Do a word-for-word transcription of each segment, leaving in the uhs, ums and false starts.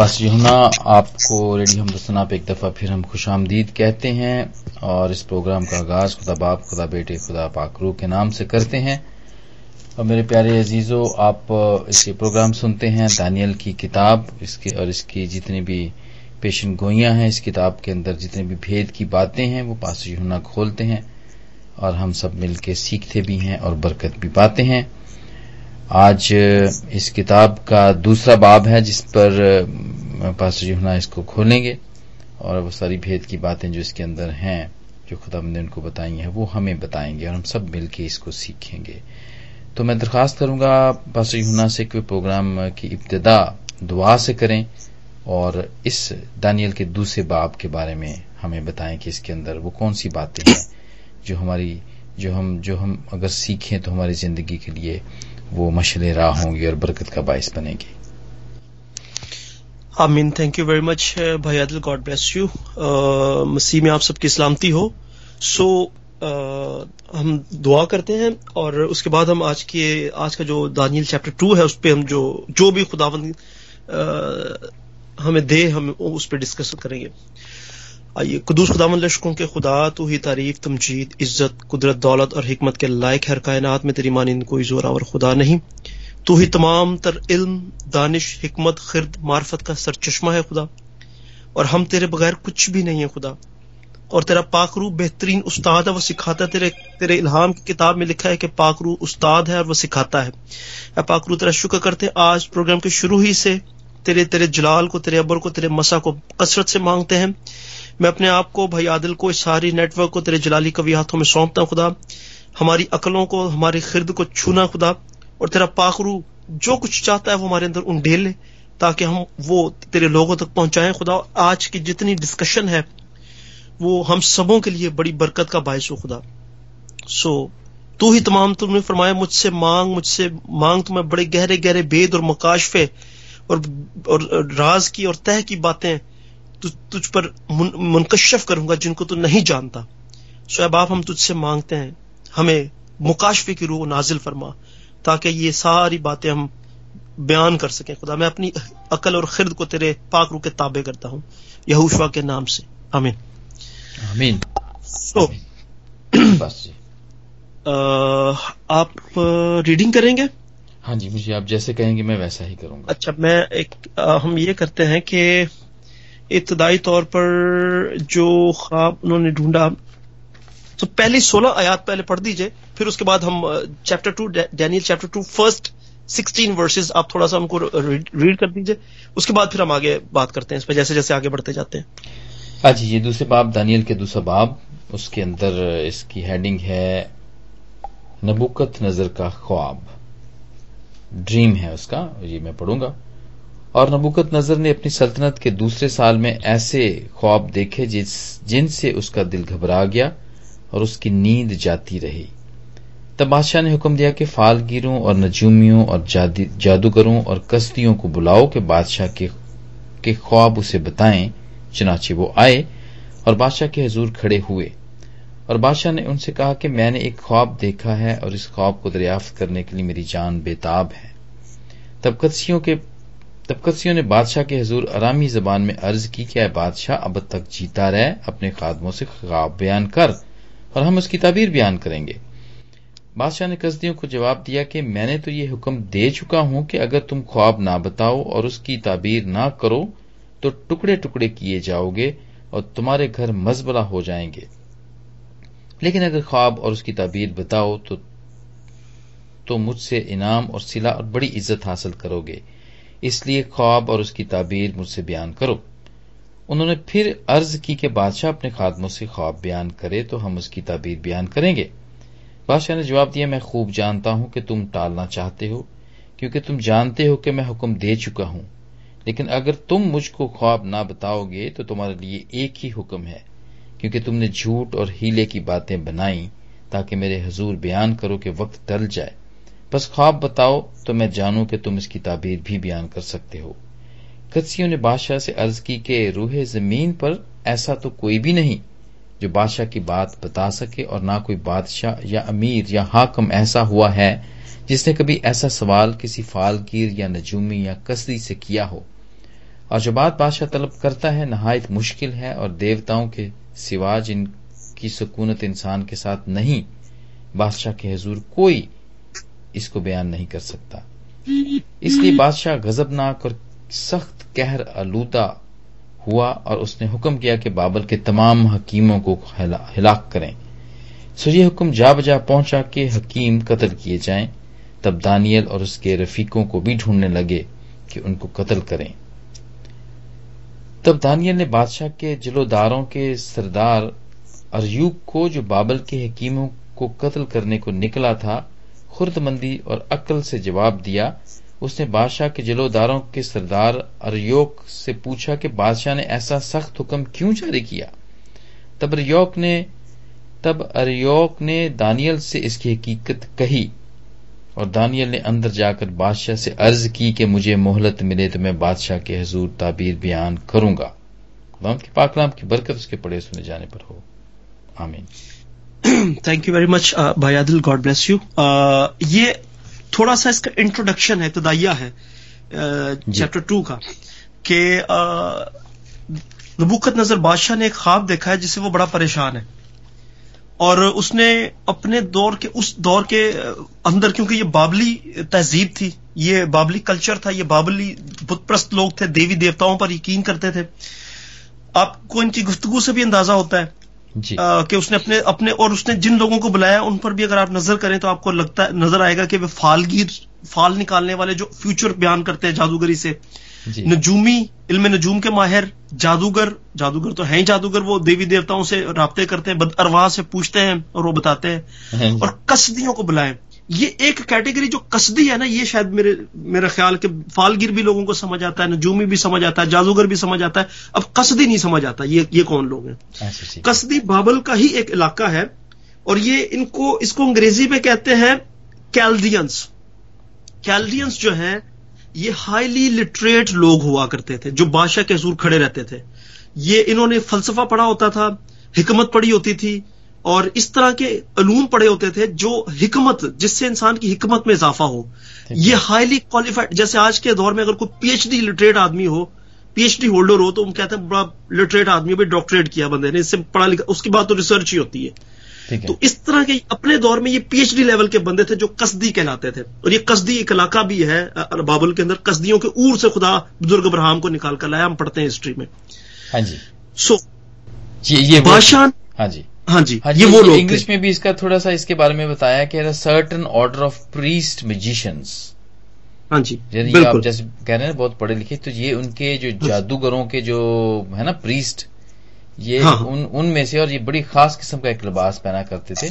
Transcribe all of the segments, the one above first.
पास यूहन्ना आपको रेडियो हमदसना पे एक दफ़ा फिर हम खुश आमदीद कहते हैं और इस प्रोग्राम का आगाज़ खुदा बाप खुदा बेटे खुदा पाकरू के नाम से करते हैं। और मेरे प्यारे अजीज़ों, आप इसके प्रोग्राम सुनते हैं दानियल की किताब, इसके और इसकी जितनी भी पेशन गोइयाँ हैं, इस किताब के अंदर जितने भी भेद की बातें हैं वो पास यूहन्ना खोलते हैं और हम सब मिल के सीखते भी हैं और बरकत भी पाते हैं। आज इस किताब का दूसरा बाब है जिस पर पास्टर यूहन्ना इसको खोलेंगे और वो सारी भेद की बातें जो इसके अंदर हैं, जो खुदा ने उनको बताई हैं, वो हमें बताएंगे और हम सब मिलके इसको सीखेंगे। तो मैं दरख्वास्त करूंगा पास्टर यूहन्ना से कि प्रोग्राम की इब्तिदा दुआ से करें और इस दानियल के दूसरे बाब के बारे में हमें बताएं कि इसके अंदर वो कौन सी बातें हैं जो हमारी जो हम जो हम अगर सीखें तो हमारी जिंदगी के लिए वो मशले राह होंगी और बरकत का बायस बनेगी। आमीन। थैंक यू वेरी मच भाई आदिल, गॉड ब्लेस यू। मसीह में आप सबकी सलामती हो। सो so, uh, हम दुआ करते हैं और उसके बाद हम आज के आज का जो दानियल चैप्टर टू है उस पर हम जो जो भी खुदावंद uh, हमें दे हम उस पर डिस्कस करेंगे। आइए। कुदूस खुदावंद लश्कों के खुदा, तू ही तारीफ तमजीद इज्जत कुदरत दौलत और हिकमत के लायक है। कायनात में तेरी मानिंद कोई जोरावर खुदा नहीं। तू ही तमाम तर इल्म दानिश हिकमत खिरद मार्फत का सरचश्मा है खुदा, और हम तेरे बगैर कुछ भी नहीं है खुदा। और तेरा पाकरू बेहतरीन उस्ताद है, वह सिखाता है। तेरे तेरे इल्हाम की किताब में लिखा है कि पाकरू उस्ताद है और वह सिखाता है। ए पाकरू, तेरा शुक्र करते हैं। आज प्रोग्राम के शुरू ही से तेरे तेरे जलाल को, तेरे अबर को, तेरे मसा को कसरत से मांगते हैं। मैं अपने आप को, भाई आदिल को, इस सारी नेटवर्क को तेरे जलाली कवी हाथों में सौंपता हूँ खुदा। हमारी अकलों को, हमारी खिरद को छूना खुदा, और तेरा पाखरू जो कुछ चाहता है वो हमारे अंदर उंडेल ले ताकि हम वो तेरे लोगों तक पहुंचाएं खुदा। आज की जितनी डिस्कशन है वो हम सबों के लिए बड़ी बरकत का बायस हो खुदा। सो तू ही तमाम, तुमने फरमाया मुझसे मांग मुझसे मांग तो मैं बड़े गहरे गहरे भेद और मकाशफे और, और राज की और तह की बातें तुझ, तुझ पर मुन, मुनकशफ करूंगा जिनको तू नहीं जानता। सो अब आप हम तुझसे मांगते हैं, हमें मुकाशफे की रूह नाजिल फरमा ताकि ये सारी बातें हम बयान कर सकें खुदा। मैं अपनी अकल और खिरद को तेरे पाक रूह के ताबे करता हूँ यहोशुआ के नाम से, आमीन आमीन। सो आप रीडिंग करेंगे? हाँ जी, मुझे आप जैसे कहेंगे मैं वैसा ही करूंगा। अच्छा, मैं एक आ, हम ये करते हैं कि इब्तदाई तौर पर जो ख्वाब उन्होंने ढूंढा तो पहले सोलह आयात पहले पढ़ दीजिए, फिर उसके बाद हम chapter two Daniel chapter two first sixteen verses आप थोड़ा सा हमको रीड कर दीजिए, उसके बाद फिर हम आगे बात करते हैं इस पर जैसे जैसे आगे बढ़ते जाते हैं। आज ये दूसरे बाब दानियल के दूसरा बाब, उसके अंदर इसकी हेडिंग है नबूकदनज़र का ख्वाब, ड्रीम है उसका, ये मैं पढ़ूंगा। और नबूकदनज़र ने अपनी सल्तनत के दूसरे साल में ऐसे ख्वाब देखे जिस जिनसे उसका दिल घबरा गया और उसकी नींद जाती रही। तब बादशाह ने हुक्म दिया कि फालगिरों और नजूमियों और जादूगरों और कसदियों को बुलाओ कि बादशाह के, के ख्वाब उसे बताएं। चनाचे वो आए और बादशाह के हजूर खड़े हुए और बादशाह ने उनसे कहा कि मैंने एक ख्वाब देखा है और इस ख्वाब को दरियाफ्त करने के लिए मेरी जान बेताब है। तब कसदियों के तब कसदियों ने बादशाह के हजूर आरामी जबान में अर्ज की कि बादशाह, अब तक जीता रहे, अपने खादमों से ख्वाब बयान कर और हम उसकी ताबीर बयान करेंगे। बादशाह ने कसदियों को जवाब दिया कि मैंने तो ये हुक्म दे चुका हूं कि अगर तुम ख्वाब ना बताओ और उसकी ताबीर ना करो तो टुकड़े टुकड़े किए जाओगे और तुम्हारे घर मजबला हो जाएंगे, लेकिन अगर ख्वाब और उसकी ताबीर बताओ तो, तो मुझसे इनाम और सिला और बड़ी इज्जत हासिल करोगे, इसलिए ख्वाब और उसकी ताबीर मुझसे बयान करो। उन्होंने फिर अर्ज की कि बादशाह, अपने खादमों से ख्वाब बयान करे तो हम उसकी ताबीर बयान करेंगे। बादशाह ने जवाब दिया, मैं खूब जानता हूं कि तुम टालना चाहते हो, क्योंकि तुम जानते हो कि मैं हुक्म दे चुका हूं, लेकिन अगर तुम मुझको ख्वाब ना बताओगे तो तुम्हारे लिए एक ही हुक्म है, क्योंकि तुमने झूठ और हीले की बातें बनाई ताकि मेरे हजूर बयान करो कि वक्त टल जाए। बस ख्वाब बताओ तो मैं जानूं कि तुम इसकी ताबीर भी बयान कर सकते हो। कसदियों ने बादशाह से अर्ज की कि रूहे जमीन पर ऐसा तो कोई भी नहीं जो बादशाह की बात बता सके, और ना कोई बादशाह या अमीर या हाकम ऐसा हुआ है जिसने कभी ऐसा सवाल किसी फालगीर या नजूमी या कसदी से किया हो। और जो बात बादशाह तलब करता है नहायत मुश्किल है, और देवताओं के सिवा जिनकी सुकूनत इंसान के साथ नहीं, बादशाह के हुजूर कोई इसको बयान नहीं कर सकता। इसलिए बादशाह गजबनाक और सख्त कहर आलूदा हुआ और उसने हुक्म किया कि बाबल के तमाम हकीमों को हिलाक करें। सो ये हुक्म जा बजा पहुंचा कि हकीम कत्ल किए जाएं। तब दानियल और उसके रफीकों को भी ढूंढने लगे कि उनको कत्ल करें। तब दानियल ने बादशाह के जिलोदारों के सरदार अरियोक को, जो बाबल के हकीमों को कत्ल करने को निकला था, खुर्दमंदी और अक्ल से जवाब दिया। उसने बादशाह के जिलोदारों के सरदार अरियोक से पूछा कि बादशाह ने ऐसा सख्त हुक्म क्यों जारी किया। तब अरियोक ने तब अरियोक ने दानियल से इसकी हकीकत कही, और दानियल ने अंदर जाकर बादशाह से अर्ज की कि मुझे मोहलत मिले तो मैं बादशाह के हुजूर ताबीर बयान करूंगा। खुदा के पाक कलाम की बरकत उसके पढ़े सुने जाने पर हो, आमीन। थैंक यू वेरी मच भाई आदिल, गॉड ब्लेस यू। ये थोड़ा सा इसका इंट्रोडक्शन है, इब्तिदाइया है चैप्टर टू का, कि नबूकदनज़र बादशाह ने एक ख्वाब देखा है जिससे वो बड़ा परेशान है, और उसने अपने दौर के उस दौर के अंदर, क्योंकि ये बाबली तहजीब थी, ये बाबली कल्चर था, ये बाबली बुतप्रस्त लोग थे, देवी देवताओं पर यकीन करते थे। आपको इनकी गुफ्तगू से भी अंदाजा होता है कि उसने अपने अपने और उसने जिन लोगों को बुलाया उन पर भी अगर आप नजर करें तो आपको लगता नजर आएगा कि वे फालगीर, फाल निकालने वाले, जो फ्यूचर बयान करते हैं जादूगरी से, नजूमी, इल्म नजूम के माहिर, जादूगर, जादूगर तो हैं जादूगर, वो देवी देवताओं से राब्ते करते हैं, बद अरवाह से पूछते हैं और वो बताते हैं, और कसदियों को बुलाएं। ये एक कैटेगरी जो कसदी है ना, ये शायद मेरे मेरा ख्याल के फालगिर भी लोगों को समझ आता है, नजूमी भी समझ आता है, जादूगर भी समझ आता है, अब कसदी नहीं समझ आता ये ये कौन लोग हैं। कसदी बाबल का ही एक इलाका है, और ये इनको इसको अंग्रेजी में कहते हैं कैल्डियंस। कैल्डियंस जो हैं ये हाईली लिटरेट लोग हुआ करते थे, जो बादशाह के हुजूर खड़े रहते थे। ये इन्होंने फलसफा पढ़ा होता था, हिकमत पढ़ी होती थी, और इस तरह के अलूम पड़े होते थे जो हिकमत, जिससे इंसान की हिकमत में इजाफा हो। ये हाईली क्वालिफाइड, जैसे आज के दौर में अगर कोई पीएचडी लिटरेट आदमी हो, पीएचडी होल्डर हो, तो हम कहते हैं बड़ा लिटरेट आदमी, भी डॉक्टरेट किया बंदे ने, इससे पढ़ा लिखा, उसकी बात तो रिसर्च ही होती है। तो इस तरह के अपने दौर में ये पीएचडी लेवल के बंदे थे जो कसदी कहलाते थे, और ये कसदी एक इलाका भी है बाबुल के अंदर। कसदियों के ऊर से खुदा बुजुर्ग अब्राहम को निकाल कर लाया, हम पढ़ते हैं हिस्ट्री में। हाँ जी, सो ये बादशाह, हाँ जी हाँ जी, हाँ जी, ये वो लोग। इंग्लिश में भी इसका थोड़ा सा इसके बारे में बताया कि certain order of priest magicians, हाँ जी, आप जैसे कह रहे हैं बहुत पढ़े लिखे, तो ये उनके जो जादूगरों के जो है ना प्रीस्ट, ये हाँ। उन उनमें से, और ये बड़ी खास किस्म का एक लिबास पहना करते थे,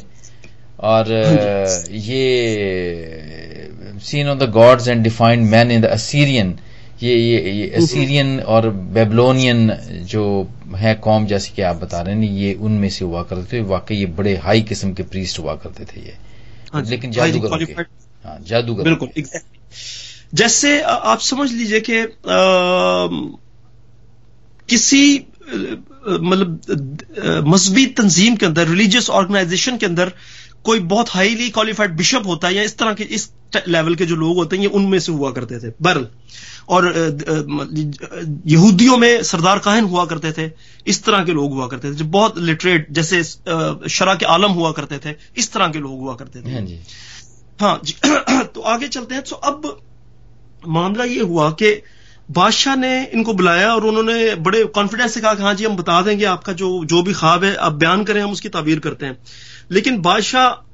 और ये seen on the gods and defined man in the Assyrian, ये ये, ये असीरियन और बेबलोनियन जो है कौम, जैसे कि आप बता रहे हैं, ये उनमें से हुआ करते थे। वाकई ये बड़े हाई किस्म के प्रीस्ट हुआ करते थे ये, हाँ, लेकिन जादूगर के, हाँ, जादूगर बिल्कुल एग्जैक्टली। जैसे आप समझ लीजिए कि किसी मतलब मजहबी तंजीम के अंदर, रिलीजियस ऑर्गेनाइजेशन के अंदर कोई बहुत हाईली क्वालिफाइड बिशप होता है, या इस तरह के इस लेवल के जो लोग होते हैं, ये उनमें से हुआ करते थे। बरल और यहूदियों में सरदार काहिन हुआ करते थे, इस तरह के लोग हुआ करते थे जो बहुत लिटरेट, जैसे शरा के आलम हुआ करते थे, इस तरह के लोग हुआ करते थे। जी। हाँ जी, तो आगे चलते हैं। तो अब मामला ये हुआ कि बादशाह ने इनको बुलाया, और उन्होंने बड़े कॉन्फिडेंस से कहा कि हाँ जी, हम बता देंगे, आपका जो जो भी ख्वाब है आप बयान करें, हम उसकी ताबीर करते हैं। लेकिन बादशाह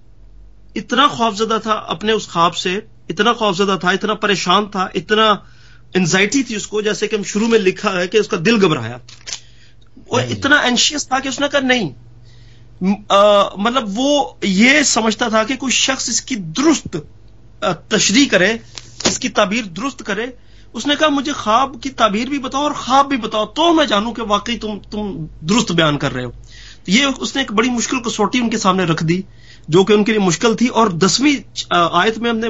इतना खौफजदा था अपने उस ख्वाब से, इतना खौफजदा था, इतना परेशान था, इतना एंजाइटी थी उसको, जैसे कि हम शुरू में लिखा है कि उसका दिल घबराया, और इतना एंशियस था कि उसने कहा नहीं, मतलब वो ये समझता था कि कोई शख्स इसकी दुरुस्त तशरीह करे, इसकी ताबीर दुरुस्त करे। उसने कहा मुझे ख्वाब की ताबीर भी बताओ और ख्वाब भी बताओ, तो मैं जानूं कि वाकई तुम तुम दुरुस्त बयान कर रहे हो। ये उसने एक बड़ी मुश्किल कसौटी उनके सामने रख दी, जो कि उनके लिए मुश्किल थी। और दसवीं आयत में हमने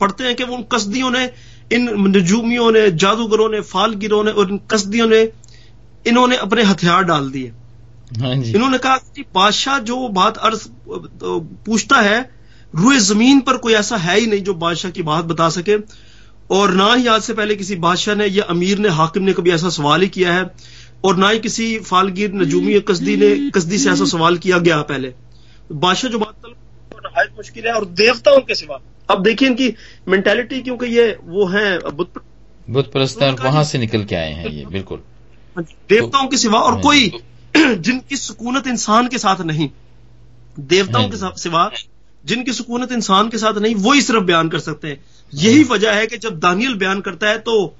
पढ़ते हैं कि उन कसदियों ने, इन नजूमियों ने, जादूगरों ने, फालगिरों ने और इन कसदियों ने, इन्होंने अपने हथियार डाल दिए। इन्होंने कहा कि बादशाह जो बात अर्ज पूछता है, रुए जमीन पर कोई ऐसा है ही नहीं जो बादशाह की बात बता सके, और ना ही आज से पहले किसी बादशाह ने या अमीर ने, हाकिम ने कभी ऐसा सवाल ही किया है, और ना ही किसी फालगीर नजूमी या कसदी ने कसदी से ऐसा सवाल किया गया। पहले बादशाह जो बात तलब नहायत मुश्किल है और देवताओं के सिवा। अब देखिए इनकी मेंटालिटी, क्योंकि ये वो हैं बुत परस्त, वहां से निकल के आए हैं ये, बिल्कुल देवताओं के सिवा और कोई जिनकी सुकूनत इंसान के साथ नहीं, देवताओं के सिवा जिनकी सुकूनत इंसान के साथ नहीं, वही सिर्फ बयान कर सकते हैं। यही वजह है कि जब दानियल बयान करता है, तो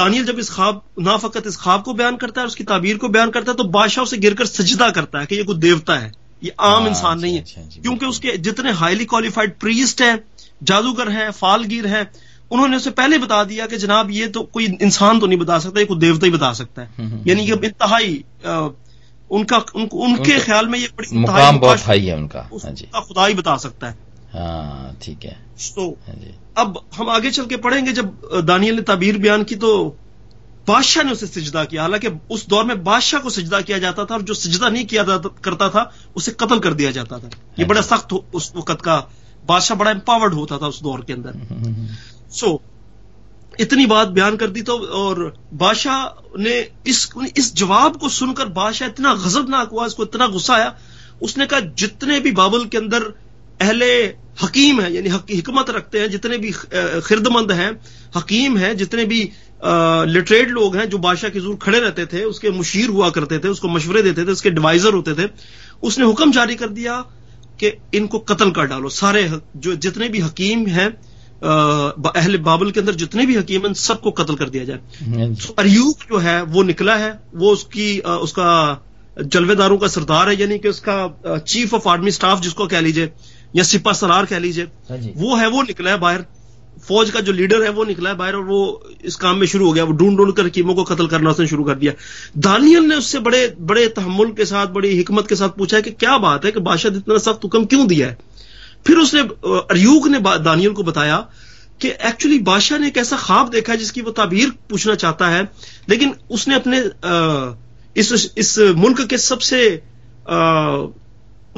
दानियल जब इस ख्वाब, ना फकत इस ख्वाब को बयान करता है, उसकी ताबीर को बयान करता है, तो बादशाह उसे गिरकर सजदा करता है कि ये कोई देवता है, ये आम इंसान नहीं है। क्योंकि उसके जितने हाईली क्वालिफाइड प्रीस्ट हैं, जादूगर हैं, फालगीर हैं, उन्होंने उसे पहले बता दिया कि जनाब ये तो कोई इंसान तो नहीं बता सकता, ये कोई देवता ही बता सकता है। यानी कि इंतहाई उनका उन, उनके ख्याल में ये बड़ी मुकाम बहुत हाई है उनका, उनका खुदा ही बता सकता है। हाँ ठीक है। तो अब हम आगे चल के पढ़ेंगे, जब दानियल ने ताबीर बयान की तो बादशाह ने उसे सिजदा किया। हालांकि उस दौर में बादशाह को सिजदा किया जाता था, और जो सिजदा नहीं किया करता था उसे कत्ल कर दिया जाता था। ये बड़ा सख्त उस वक्त का बादशाह बड़ा एम्पावर्ड होता था उस दौर के अंदर। सो इतनी बात बयान कर दी तो, और बादशाह ने इस इस जवाब को सुनकर बादशाह इतना गजबनाक हुआ, इसको इतना गुस्सा आया, उसने कहा जितने भी बाबुल के अंदर अहले हकीम है, यानी हिकमत रखते हैं, जितने भी खिरदमंद हैं, हकीम हैं, जितने भी लिटरेट लोग हैं जो बादशाह के हुजूर खड़े रहते थे, उसके मुशीर हुआ करते थे, उसको मशवरे देते थे, उसके एडवाइजर होते थे, उसने हुक्म जारी कर दिया कि इनको कत्ल कर डालो। सारे जो जितने भी हकीम हैं अहले बाबुल के अंदर, जितने भी हकीम हैं, सबको कत्ल कर दिया जाए। अरियोक जो है वो निकला है, वो उसकी उसका जलवेदारों का सरदार है, यानी कि उसका चीफ ऑफ आर्मी स्टाफ जिसको कह लीजिए, या सिपा सलार कह लीजिए, वो है, वो निकला है बाहर। फौज का जो लीडर है वो निकला है बाहर, और वो इस काम में शुरू हो गया, वो ढूंढ ढूंढ कर हकीमों को कत्ल करना उसने शुरू कर दिया। दानियल ने उससे बड़े बड़े तहम्मुल के साथ, बड़ी हिकमत के साथ पूछा है कि क्या बात है कि बादशाह इतना सख्त हुक्म क्यों दिया है। फिर उसने अरियोक ने दानियल को बताया कि एक्चुअली बादशाह ने एक ऐसा ख्वाब देखा है जिसकी वो ताबीर पूछना चाहता है, लेकिन उसने अपने इस इस मुल्क के सबसे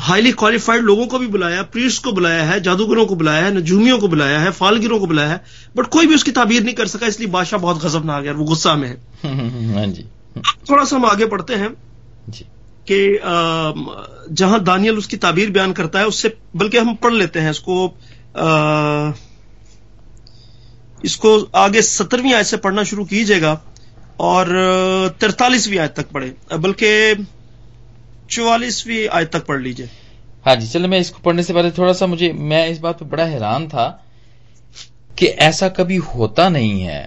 हाईली क्वालिफाइड लोगों को भी बुलाया, प्रीस्ट को बुलाया है, जादूगरों को बुलाया है, नजूमियों को बुलाया है, फालगिरों को बुलाया है, बट कोई भी उसकी ताबीर नहीं कर सका, इसलिए बादशाह बहुत गजबनाक है, वो गुस्सा में है। जी। थोड़ा सा हम आगे पढ़ते हैं कि जहां दानियल उसकी ताबीर बयान करता है उससे, बल्कि हम पढ़ लेते हैं इसको आ, इसको आगे सत्तरवीं आयत से पढ़ना शुरू कीजिएगा और तिरतालीसवीं आयत तक पढ़े, बल्कि चौवालीसवीं आयत तक पढ़ लीजिए। हाँ जी, चलो मैं इसको पढ़ने से पहले थोड़ा सा मुझे, मैं इस बात पे बड़ा हैरान था कि ऐसा कभी होता नहीं है।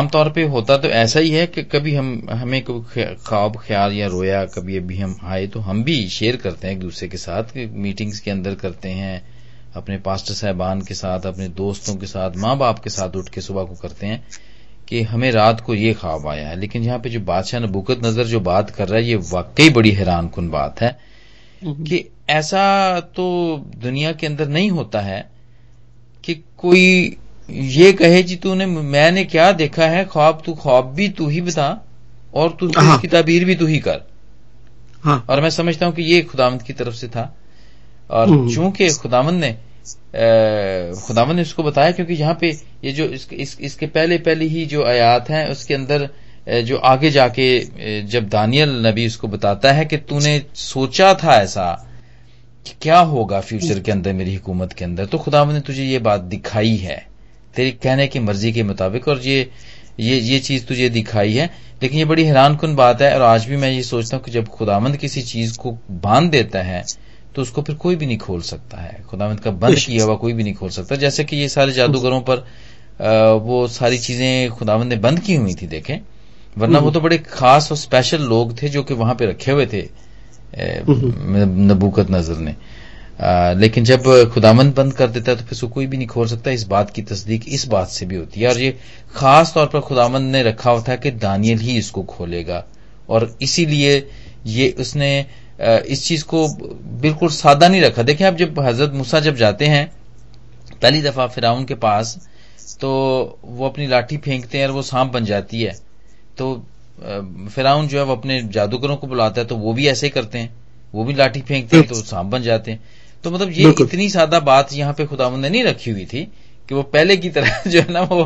आमतौर पे होता तो ऐसा ही है कि कभी हम हमें कोई ख्वाब, ख्याल या रोया कभी अभी हम आए तो हम भी शेयर करते हैं एक दूसरे के साथ, मीटिंग्स के अंदर करते हैं, अपने पास्टर साहबान के साथ, अपने दोस्तों के साथ, माँ बाप के साथ उठ के सुबह को करते हैं कि हमें रात को ये ख्वाब आया है। लेकिन यहाँ पे जो बादशाह नबूकदनज़र जो बात कर रहा है, ये वाकई बड़ी हैरान कुन बात है कि ऐसा तो दुनिया के अंदर नहीं होता है कि कोई ये कहे जी तूने, मैंने क्या देखा है ख्वाब, तू ख्वाब भी तू ही बता और तू उसकी ताबीर भी तू ही कर। हाँ। और मैं समझता हूं कि ये खुदावंद की तरफ से था, और चूंकि खुदावंद ने खुदावन ने इसको बताया, क्योंकि यहाँ पे ये जो इस, इस, इसके पहले पहले ही जो आयात हैं उसके अंदर जो आगे जाके जब दानियल नबी उसको बताता है कि तूने सोचा था ऐसा कि क्या होगा फ्यूचर के अंदर मेरी हुकूमत के अंदर, तो खुदावन ने तुझे ये बात दिखाई है तेरी कहने की मर्जी के मुताबिक, और ये ये ये चीज तुझे दिखाई है। लेकिन ये बड़ी हैरानकुन बात है, और आज भी मैं ये सोचता हूँ कि जब खुदावन किसी चीज को बांध देता है तो उसको फिर कोई भी नहीं खोल सकता है, खुदावंद का बंद किया हुआ कोई भी नहीं खोल सकता। जैसे कि ये सारे जादूगरों पर आ, वो सारी चीजें खुदावंद ने बंद की हुई थी, देखें, वरना वो तो बड़े खास और स्पेशल लोग थे जो कि वहां पे रखे हुए थे नबूकदनज़र ने, आ, लेकिन जब खुदावंद बंद कर देता है तो फिर उसको कोई भी नहीं खोल सकता। इस बात की तस्दीक इस बात से भी होती है, और ये खास तौर पर खुदावंद ने रखा हुआ था कि दानियल ही इसको खोलेगा, और इसीलिए ये उसने इस चीज को बिल्कुल सादा नहीं रखा। देखिए आप, जब हजरत मूसा जब जाते हैं पहली दफा फिरौन के पास, तो वो अपनी लाठी फेंकते हैं और वो सांप बन जाती है, तो फिरौन जो है वो अपने जादूगरों को बुलाता है, तो वो भी ऐसे ही करते हैं, वो भी लाठी फेंकते हैं तो सांप बन जाते हैं। तो मतलब ये इतनी सादा बात यहाँ पे खुदावंद ने नहीं रखी हुई थी कि कि वो पहले की तरह जो है ना वो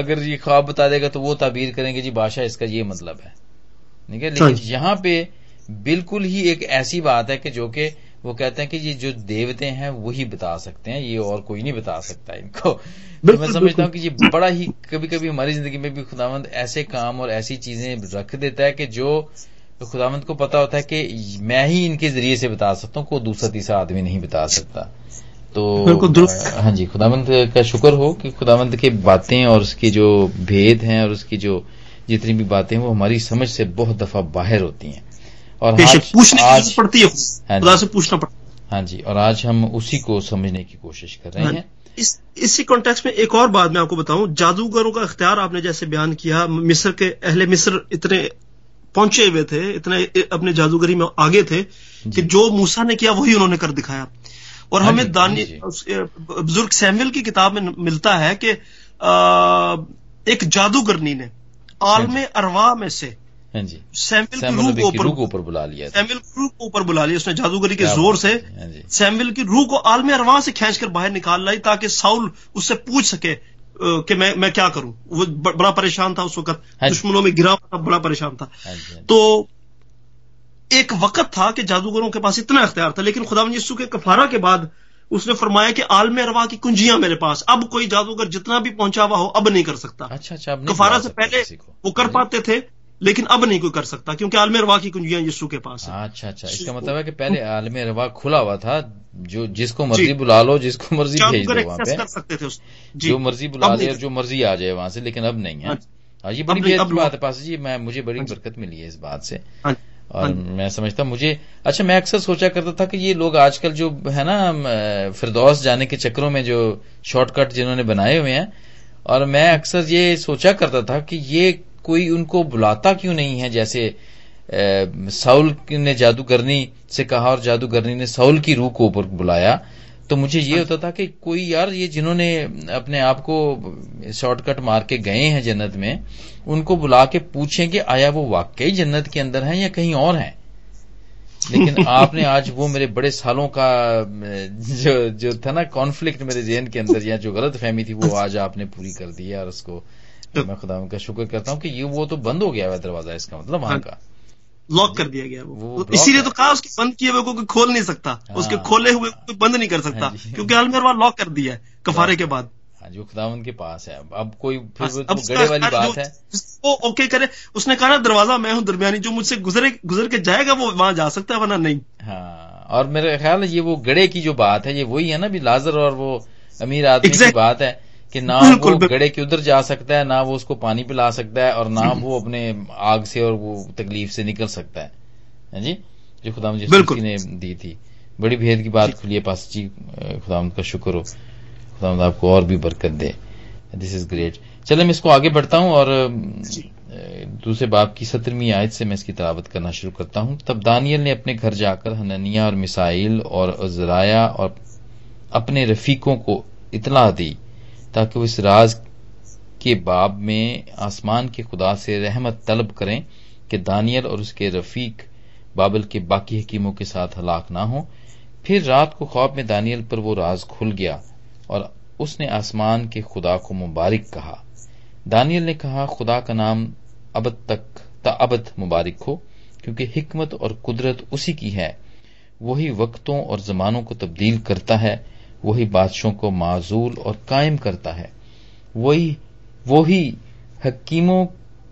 अगर ये ख्वाब बता देगा तो वो ताबीर करेंगे जी बादशाह इसका ये मतलब है, ठीक है। लेकिन यहाँ पे बिल्कुल ही एक ऐसी बात है कि जो कि वो कहते हैं कि ये जो देवते हैं वही बता सकते हैं, ये और कोई नहीं बता सकता इनको। तो मैं समझता हूँ कि ये बड़ा ही कभी कभी हमारी जिंदगी में भी खुदावंद ऐसे काम और ऐसी चीजें रख देता है कि जो खुदावंद को पता होता है कि मैं ही इनके जरिए से बता सकता हूँ, कोई दूसरा तीसरा आदमी नहीं बता सकता। तो हाँ जी, खुदावंद का शुक्र हो कि खुदावंद के बातें और उसकी जो भेद हैं और उसकी जो जितनी भी बातें हैं वो हमारी समझ से बहुत दफा बाहर होती हैं और पूछने आज पड़ती है, खुदा से पूछना पड़ता है। हाँ जी, और आज हम उसी को समझने की कोशिश कर रहे हैं। इस, इसी कॉन्टेक्स्ट में एक और बात मैं आपको बताऊं, जादूगरों का अख्तियार आपने जैसे बयान किया, मिस्र के अहले मिस्र इतने पहुंचे हुए थे, इतने अपने जादूगरी में आगे थे कि जो मूसा ने किया वही उन्होंने कर दिखाया। और हमें दानियल बुजुर्ग सैमुअल की किताब में मिलता है कि एक जादूगरनी ने आलमे अरवा में से सैमुअल की रूह को ऊपर बुला लिया, सैमुअल की रूह को ऊपर बुला लिया उसने जादूगरी के जोर से। सैमुअल की रूह को आलमे अरवा से खींचकर बाहर निकाल लाई ताकि साउल उससे पूछ सके कि मैं मैं क्या करूं। वो बड़ा परेशान था उस वक्त, दुश्मनों में गिरा था, बड़ा परेशान था। तो एक वक्त था कि जादूगरों के पास इतना अख्तियार था, लेकिन खुदावंद यीशु के कफारा के बाद उसने फरमाया कि आलम अरवा की कुंजियां मेरे पास, अब कोई जादूगर जितना भी पहुंचा हुआ हो अब नहीं कर सकता। अच्छा, अच्छा, कफारा से पहले वो कर पाते थे लेकिन अब नहीं कोई कर सकता क्योंकि आलम अरवा की कुंजियां यीशु के पास है। अच्छा अच्छा, इसका मतलब है कि पहले आलम अरवा खुला हुआ था, जो जिसको मर्जी बुला लो, जिसको मर्जी भेज दो, वहां पे कर सकते थे, जो मर्जी बुला ले और जो मर्जी आ जाए वहां से, लेकिन अब नहीं है। ये बड़ी बात है पास जी, मैं मुझे बड़ी बरकत मिली है इस बात से। और मैं समझता मुझे अच्छा, मैं अक्सर सोचा करता था कि ये लोग आजकल जो है ना फिरदौस जाने के चक्करों में जो शॉर्टकट जिन्होंने बनाए हुए हैं, और मैं अक्सर ये सोचा करता था कि ये कोई उनको बुलाता क्यों नहीं है, जैसे ए, साउल ने जादूगरनी से कहा और जादूगरनी ने साउल की रूह को ऊपर बुलाया। तो मुझे ये होता था कि कोई यार ये जिन्होंने अपने आप को शॉर्टकट मार के गए हैं जन्नत में, उनको बुला के पूछें कि आया वो वाकई जन्नत के अंदर हैं या कहीं और हैं। लेकिन आपने आज वो मेरे बड़े सालों का जो जो था ना कॉन्फ्लिक्ट मेरे जहन के अंदर या जो गलत फहमी थी, वो आज आपने पूरी कर दी है और उसको मैं खुदा का शुक्र करता हूँ कि ये वो तो बंद हो गया है दरवाजा, इसका मतलब वहां का लॉक कर दिया गया वो, वो इसीलिए तो कहा उसके बंद किए हुए को कोई खोल नहीं सकता। हाँ, उसके खोले हुए कोई बंद नहीं कर सकता क्योंकि अलमेरवा लॉक कर दिया है कफारे के बाद। हाँ, जो खुदावंद के पास है, अब कोई फिर वो अब गड़े वाली बात है, वो ओके करे। उसने कहा ना दरवाजा मैं हूँ, दरमियानी जो मुझसे गुजरे गुजर के जाएगा वो वहां जा सकता है वरना नहीं। हाँ, और मेरे ख्याल ये वो गड़े की जो बात है ये वही है ना भी लाजर और वो अमीर आदमी की बात है कि ना वो गड़े के उधर जा सकता है, ना वो उसको पानी पिला सकता है, और ना वो अपने आग से और वो तकलीफ से निकल सकता है। है जी, जो खुदाम जी ने दी थी बड़ी भेद की बात खुली है पास जी। खुदाम का शुक्र हो, खुदाम आपको और भी बरकत दे। This is great. चले मैं इसको आगे बढ़ता हूँ और दूसरे बाब की सत्रहवीं आयत से मैं इसकी तिलावत करना शुरू करता हूँ। तब दानियल ने अपने घर जाकर हननिया और मिसाइल और अज़रिया और अपने रफीकों को इतला दी ताकि वो इस राज के बाब में आसमान के खुदा से रहमत तलब करें कि दानियल और उसके रफीक बाबल के बाकी हकीमों के साथ हलाक ना हो। फिर रात को ख्वाब में दानियल पर वो राज खुल गया और उसने आसमान के खुदा को मुबारक कहा। दानियल ने कहा, खुदा का नाम अबद तक ताअबद मुबारक हो, क्योंकि हिकमत और कुदरत उसी की है। वही वक्तों और जमानों को तब्दील करता है, वही बादशाहों को माजूल और कायम करता है, वही वही हकीमों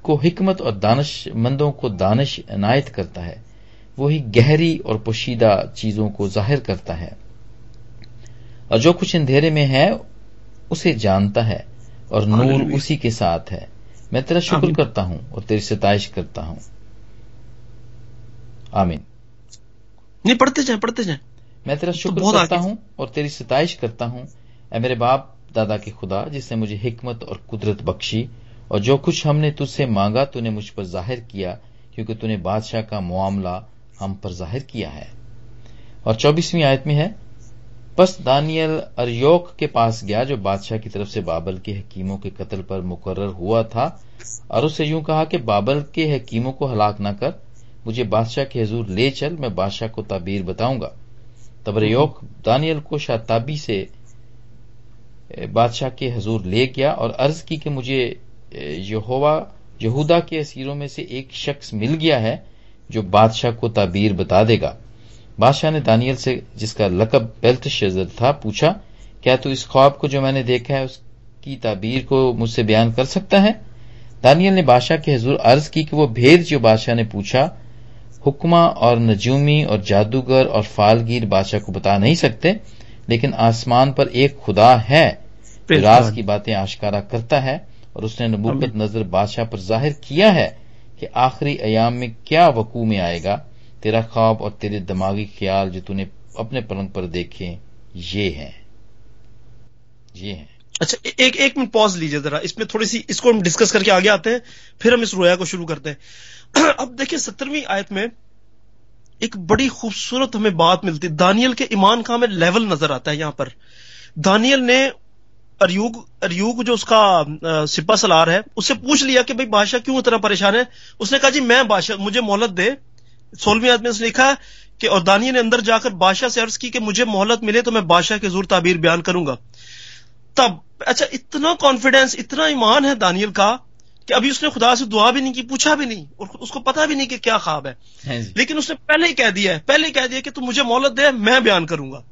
को हिकमत और दानिशमंदों को दानिश अनायत करता है, वही गहरी और पोशीदा चीजों को जाहिर करता है, और जो कुछ अंधेरे में है उसे जानता है, और नूर उसी के साथ है। मैं तेरा शुक्र करता हूं और तेरी सताइश करता हूं। आमीन। नहीं, पढ़ते जाए पढ़ते जाए। मैं तेरा शुक्र तो करता हूँ और तेरी सताइश करता हूँ, ऐ मेरे बाप दादा के खुदा, जिसने मुझे हिकमत और कुदरत बख्शी, और जो कुछ हमने तुझसे मांगा तूने मुझ पर जाहिर किया, क्योंकि तूने बादशाह का मामला हम पर जाहिर किया है। और चौबीसवीं आयत में है, पस दानियल अरियोक के पास गया जो बादशाह की तरफ से बाबल के हकीमों के कत्ल पर मुकर्रर हुआ था, और उससे यूं कहा कि बाबल के हकीमों को हलाक न कर, मुझे बादशाह के हजूर ले चल, मैं बादशाह को ताबीर बताऊंगा। तब अरियोक दानियल को शाताबी से बादशाह के हजूर ले गया और अर्ज की कि मुझे यहोवा यहूदा के असीरों में से एक शख्स मिल गया है जो बादशाह को ताबीर बता देगा। बादशाह ने दानियल से, जिसका लकब बेल्तशज़र था, पूछा, क्या तू इस ख्वाब को जो मैंने देखा है उसकी ताबीर को मुझसे बयान कर सकता है? दानियल ने बादशाह के हजूर अर्ज की कि वो भेद जो बादशाह ने पूछा हुक्मा और नजूमी और जादूगर और फालगीर बादशाह को बता नहीं सकते, लेकिन आसमान पर एक खुदा है जो राज की बातें आश्कारा करता है और उसने नबूकदनज़र बादशाह पर जाहिर किया है कि आखिरी अयाम में क्या वकू में आएगा। तेरा ख्वाब और तेरे दिमागी ख्याल जो तूने अपने पलंग पर देखे ये हैं, ये हैं। अच्छा, एक एक मिनट पॉज लीजिए जरा, इसमें थोड़ी सी इसको हम डिस्कस करके आगे आते हैं, फिर हम इस रोया को शुरू करते हैं। अब देखिए सत्तरवीं आयत में एक बड़ी खूबसूरत हमें बात मिलती है। दानियल के ईमान का हमें लेवल नजर आता है। यहाँ पर दानियल ने अरियोक अरियोक जो उसका सिपा सलार है उससे पूछ लिया कि भाई बादशाह क्यों इतना परेशान है। उसने कहा जी मैं बादशाह, मुझे मोहलत दे। सोलहवीं आयत में उसने लिखा कि और दानियल ने अंदर जाकर बादशाह से अर्ज की कि मुझे मोहलत मिले तो मैं बादशाह के हजूर ताबीर बयान करूंगा। तब अच्छा, इतना कॉन्फिडेंस, इतना ईमान है दानियल का कि अभी उसने खुदा से दुआ भी नहीं की, पूछा भी नहीं और उसको पता भी नहीं कि क्या ख्वाब है, लेकिन उसने पहले ही कह दिया है पहले ही कह दिया कि तू मुझे मोहलत दे, मैं बयान करूंगा।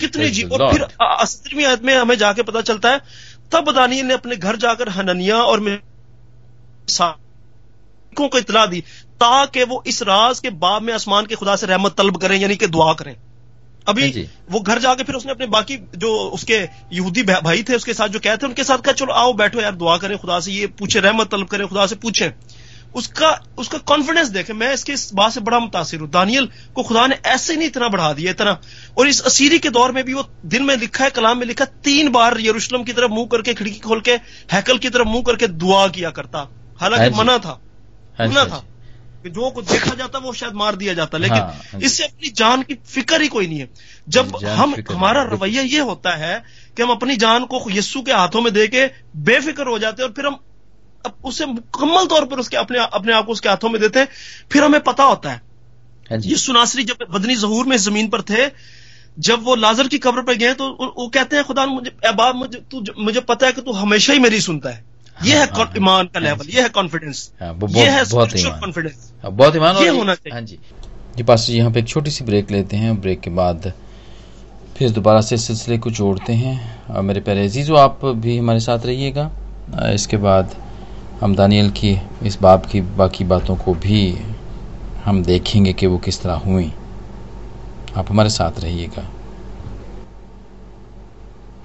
कितनी जी। और फिर अस्सीवीं आयत में हमें जाके पता चलता है, तब दानियल ने अपने घर जाकर हननिया और मिसाइल को इतला दी ताकि वो इस राज के बाब में आसमान के खुदा से रहमत तलब करें, यानी कि दुआ करें। अभी वो घर जाके फिर उसने अपने बाकी जो उसके यहूदी भाई थे उसके साथ जो कहते थे उनके साथ कहा चलो आओ बैठो यार, दुआ करें, खुदा से ये पूछे, रहमत तलब करें, खुदा से पूछे। उसका उसका कॉन्फिडेंस देखें। मैं इसके इस बात से बड़ा मुतासिर हूँ, दानियल को खुदा ने ऐसे नहीं इतना बढ़ा दिया इतना। और इस असीरी के दौर में भी वो दिन में लिखा है, कलाम में लिखा, तीन बार यरूशलेम की तरफ मुंह करके, खिड़की खोल के हैकल की तरफ मुंह करके दुआ किया करता। हालांकि मना था मना था कि जो कुछ देखा जाता वो शायद मार दिया जाता, लेकिन हाँ, इससे अपनी जान की फिक्र ही कोई नहीं है। जब हम हमारा रवैया ये होता है कि हम अपनी जान को यीशु के हाथों में देके बेफिक्र हो जाते हैं और फिर हम उसे मुकम्मल तौर पर उसके अपने अपने आप को उसके हाथों में देते हैं, फिर हमें पता होता है। यीशु नासरी जब बदनी जहूर में जमीन पर थे, जब वो लाजर की कब्र पर गए तो वो कहते हैं खुदा मुझे ऐ बाप मुझे तू मुझे पता है कि तू हमेशा ही मेरी सुनता है। ये हाँ, है हाँ, ईमान का लेवल, ये है कॉन्फिडेंस, ये है कॉन्फिडेंस, बहुत ईमान होना चाहिए। हाँ जी जी पास जी, यहाँ पे एक छोटी सी ब्रेक लेते हैं, ब्रेक के बाद फिर दोबारा से सिलसिले को जोड़ते हैं। और मेरे प्यारे अजीजों, आप भी हमारे साथ रहिएगा। इसके बाद हम दानियल की इस बाब की बाकी बातों को भी हम देखेंगे कि वो किस तरह हुई। आप हमारे साथ रहिएगा।